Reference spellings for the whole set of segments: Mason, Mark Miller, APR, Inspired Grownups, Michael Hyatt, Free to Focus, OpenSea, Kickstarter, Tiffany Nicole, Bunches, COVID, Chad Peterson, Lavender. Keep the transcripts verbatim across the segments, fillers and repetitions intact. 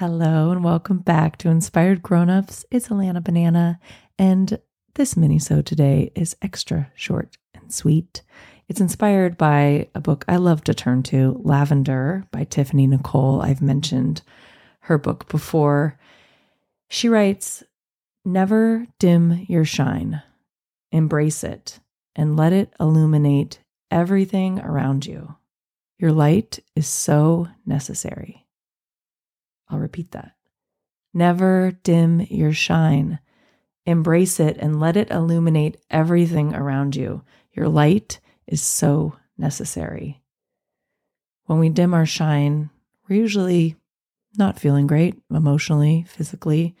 Hello and welcome back to Inspired Grownups. It's Alana Banana, and this mini-sode today is extra short and sweet. It's inspired by a book I love to turn to, Lavender by Tiffany Nicole. I've mentioned her book before. She writes, "Never dim your shine. Embrace it and let it illuminate everything around you. Your light is so necessary." I'll repeat that. Never dim your shine. Embrace it and let it illuminate everything around you. Your light is so necessary. When we dim our shine, we're usually not feeling great emotionally, physically,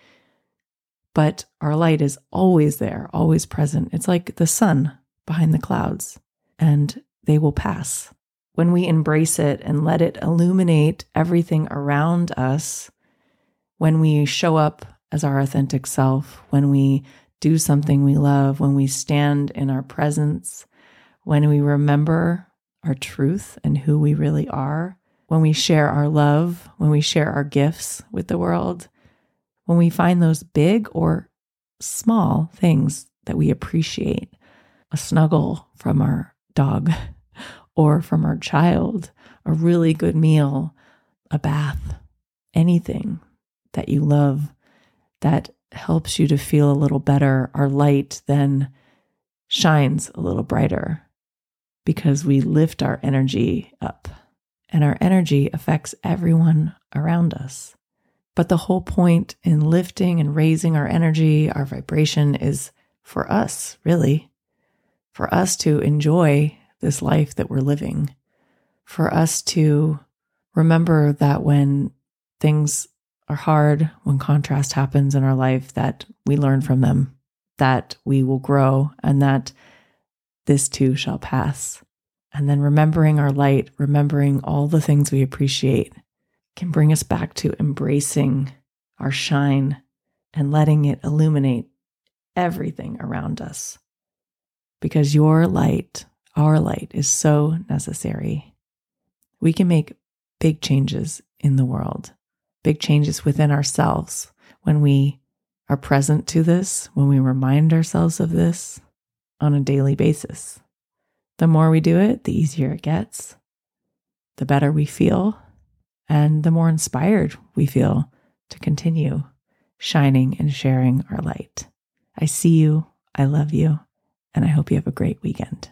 but our light is always there, always present. It's like the sun behind the clouds, and they will pass. When we embrace it and let it illuminate everything around us, when we show up as our authentic self, when we do something we love, when we stand in our presence, when we remember our truth and who we really are, when we share our love, when we share our gifts with the world, when we find those big or small things that we appreciate, a snuggle from our dog or from our child, a really good meal, a bath, anything that you love that helps you to feel a little better, our light then shines a little brighter because we lift our energy up, and our energy affects everyone around us. But the whole point in lifting and raising our energy, our vibration, is for us, really, for us to enjoy this life that we're living, for us to remember that when things are hard, when contrast happens in our life, that we learn from them, that we will grow, and that this too shall pass. And then remembering our light, remembering all the things we appreciate, can bring us back to embracing our shine and letting it illuminate everything around us. Because your light, our light, is so necessary. We can make big changes in the world, big changes within ourselves when we are present to this, when we remind ourselves of this on a daily basis. The more we do it, the easier it gets, the better we feel, and the more inspired we feel to continue shining and sharing our light. I see you, I love you, and I hope you have a great weekend.